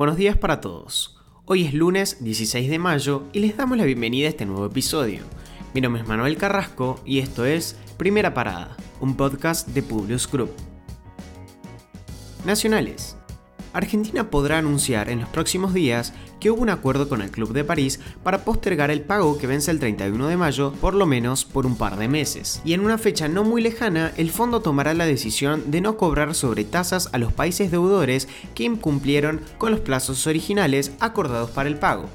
Buenos días para todos. Hoy es lunes 16 de mayo y les damos la bienvenida a este nuevo episodio. Mi nombre es Manuel Carrasco y esto es Primera Parada, un podcast de Publius Group. Nacionales. Argentina podrá anunciar en los próximos días que hubo un acuerdo con el Club de París para postergar el pago que vence el 31 de mayo por lo menos por un par de meses. Y en una fecha no muy lejana, el fondo tomará la decisión de no cobrar sobretasas a los países deudores que incumplieron con los plazos originales acordados para el pago,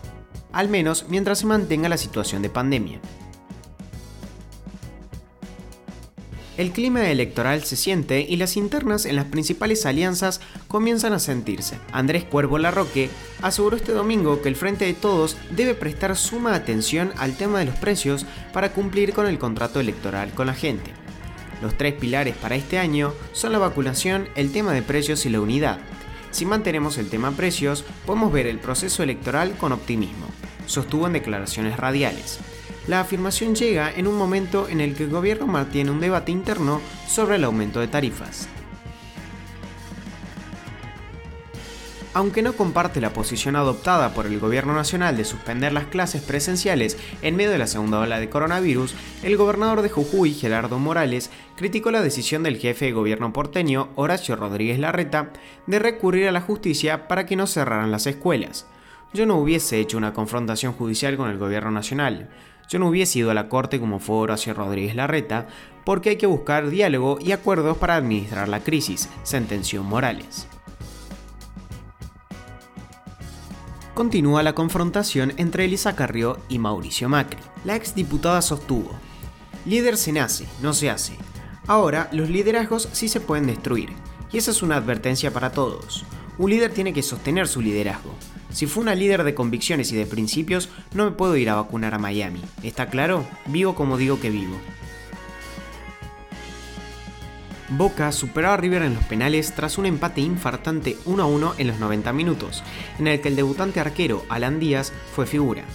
al menos mientras se mantenga la situación de pandemia. El clima electoral se siente y las internas en las principales alianzas comienzan a sentirse. Andrés Cuervo Larroque aseguró este domingo que el Frente de Todos debe prestar suma atención al tema de los precios para cumplir con el contrato electoral con la gente. Los tres pilares para este año son la vacunación, el tema de precios y la unidad. Si mantenemos el tema precios, podemos ver el proceso electoral con optimismo, sostuvo en declaraciones radiales. La afirmación llega en un momento en el que el gobierno mantiene un debate interno sobre el aumento de tarifas. Aunque no comparte la posición adoptada por el gobierno nacional de suspender las clases presenciales en medio de la segunda ola de coronavirus, el gobernador de Jujuy, Gerardo Morales, criticó la decisión del jefe de gobierno porteño, Horacio Rodríguez Larreta, de recurrir a la justicia para que no cerraran las escuelas. Yo no hubiese hecho una confrontación judicial con el gobierno nacional. Yo no hubiese ido a la corte como fue Horacio Rodríguez Larreta, porque hay que buscar diálogo y acuerdos para administrar la crisis, sentenció Morales. Continúa la confrontación entre Elisa Carrió y Mauricio Macri. La exdiputada sostuvo: líder se nace, no se hace. Ahora, los liderazgos sí se pueden destruir, y esa es una advertencia para todos. Un líder tiene que sostener su liderazgo. Si fue una líder de convicciones y de principios, no me puedo ir a vacunar a Miami. ¿Está claro? Vivo como digo que vivo. Boca superó a River en los penales tras un empate infartante 1-1 en los 90 minutos, en el que el debutante arquero Alan Díaz fue figura.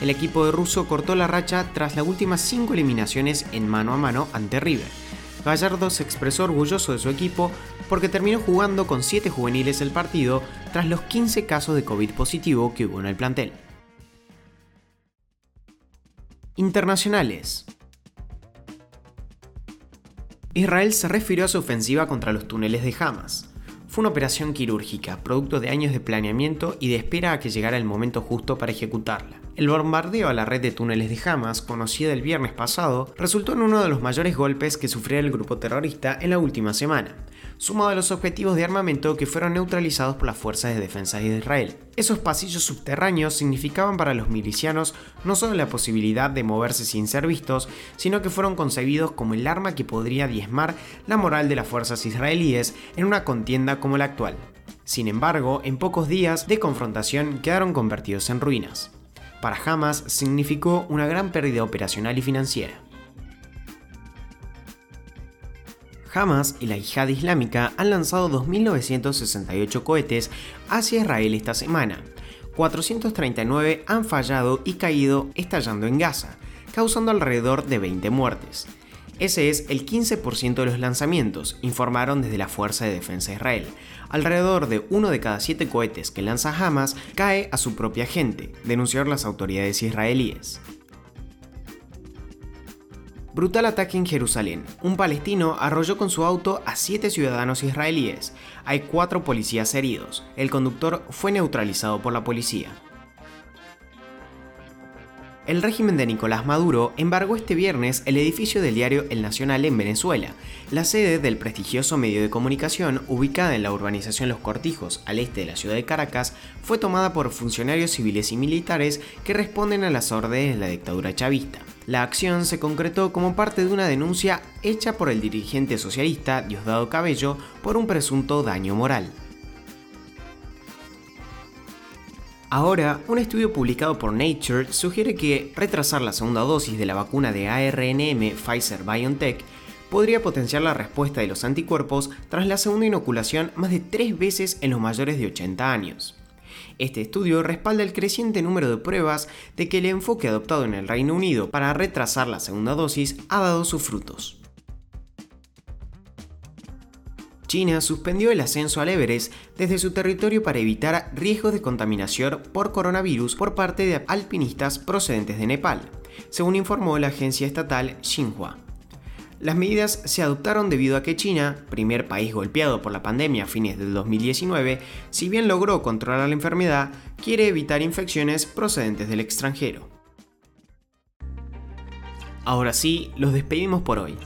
El equipo de Russo cortó la racha tras las últimas 5 eliminaciones en mano a mano ante River. Gallardo se expresó orgulloso de su equipo porque terminó jugando con 7 juveniles el partido tras los 15 casos de COVID positivo que hubo en el plantel. Internacionales. Israel se refirió a su ofensiva contra los túneles de Hamas. Fue una operación quirúrgica, producto de años de planeamiento y de espera a que llegara el momento justo para ejecutarla. El bombardeo a la red de túneles de Hamas, conocida el viernes pasado, resultó en uno de los mayores golpes que sufrió el grupo terrorista en la última semana, sumado a los objetivos de armamento que fueron neutralizados por las fuerzas de defensa de Israel. Esos pasillos subterráneos significaban para los milicianos no solo la posibilidad de moverse sin ser vistos, sino que fueron concebidos como el arma que podría diezmar la moral de las fuerzas israelíes en una contienda como la actual. Sin embargo, en pocos días de confrontación quedaron convertidos en ruinas. Para Hamas significó una gran pérdida operacional y financiera. Hamas y la Yihad Islámica han lanzado 2.968 cohetes hacia Israel esta semana. 439 han fallado y caído estallando en Gaza, causando alrededor de 20 muertes. Ese es el 15% de los lanzamientos, informaron desde la Fuerza de Defensa de Israel. Alrededor de uno de cada 7 cohetes que lanza Hamas cae a su propia gente, denunciaron las autoridades israelíes. Brutal ataque en Jerusalén. Un palestino arrolló con su auto a 7 ciudadanos israelíes. Hay 4 policías heridos. El conductor fue neutralizado por la policía. El régimen de Nicolás Maduro embargó este viernes el edificio del diario El Nacional en Venezuela, la sede del prestigioso medio de comunicación ubicada en la urbanización Los Cortijos, al este de la ciudad de Caracas, fue tomada por funcionarios civiles y militares que responden a las órdenes de la dictadura chavista. La acción se concretó como parte de una denuncia hecha por el dirigente socialista Diosdado Cabello por un presunto daño moral. Ahora, un estudio publicado por Nature sugiere que retrasar la segunda dosis de la vacuna de ARNm Pfizer-BioNTech podría potenciar la respuesta de los anticuerpos tras la segunda inoculación más de 3 veces en los mayores de 80 años. Este estudio respalda el creciente número de pruebas de que el enfoque adoptado en el Reino Unido para retrasar la segunda dosis ha dado sus frutos. China suspendió el ascenso al Everest desde su territorio para evitar riesgos de contaminación por coronavirus por parte de alpinistas procedentes de Nepal, según informó la agencia estatal Xinhua. Las medidas se adoptaron debido a que China, primer país golpeado por la pandemia a fines del 2019, si bien logró controlar la enfermedad, quiere evitar infecciones procedentes del extranjero. Ahora sí, los despedimos por hoy.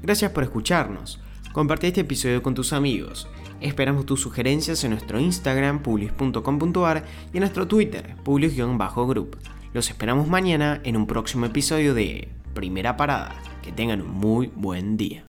Gracias por escucharnos. Comparte este episodio con tus amigos. Esperamos tus sugerencias en nuestro Instagram, publius.com.ar, y en nuestro Twitter, publius-group. Los esperamos mañana en un próximo episodio de Primera Parada. Que tengan un muy buen día.